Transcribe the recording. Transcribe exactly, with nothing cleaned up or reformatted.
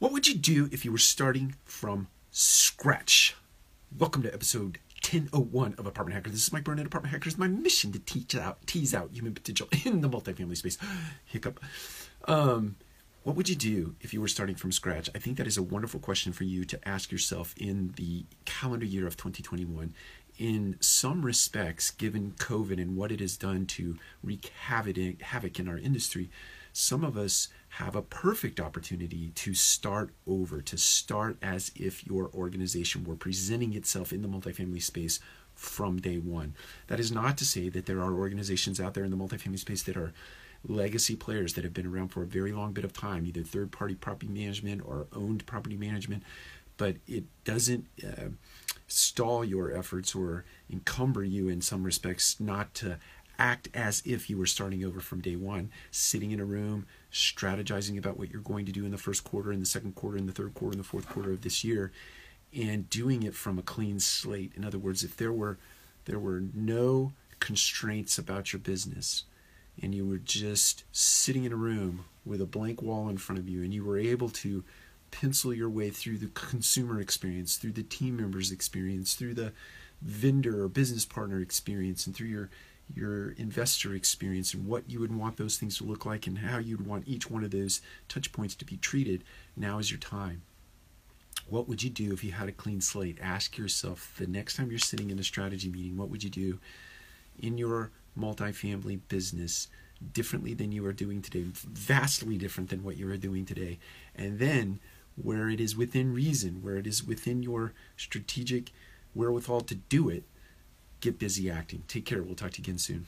What would you do if you were starting from scratch? Welcome to episode ten oh one of Apartment Hacker. This is Mike Brewer at Apartment Hacker. It's my mission to teach out, tease out human potential in the multifamily space. Hiccup. Um, what would you do if you were starting from scratch? I think that is a wonderful question for you to ask yourself in the calendar year of twenty twenty-one. In some respects, given COVID and what it has done to wreak havoc in our industry, some of us have a perfect opportunity to start over, to start as if your organization were presenting itself in the multifamily space from day one. That is not to say that there are organizations out there in the multifamily space that are legacy players that have been around for a very long bit of time, either third-party property management or owned property management, but it doesn't uh, stall your efforts or encumber you in some respects not to act as if you were starting over from day one, sitting in a room, strategizing about what you're going to do in the first quarter, in the second quarter, in the third quarter, in the fourth quarter of this year, and doing it from a clean slate. In other words, if there were there were no constraints about your business and you were just sitting in a room with a blank wall in front of you and you were able to pencil your way through the consumer experience, through the team members experience, through the vendor or business partner experience, and through your your investor experience and what you would want those things to look like and how you'd want each one of those touch points to be treated, now is your time. What would you do if you had a clean slate? Ask yourself the next time you're sitting in a strategy meeting, what would you do in your multifamily business differently than you are doing today, vastly different than what you are doing today? And then where it is within reason, where it is within your strategic wherewithal to do it, get busy acting. Take care. We'll talk to you again soon.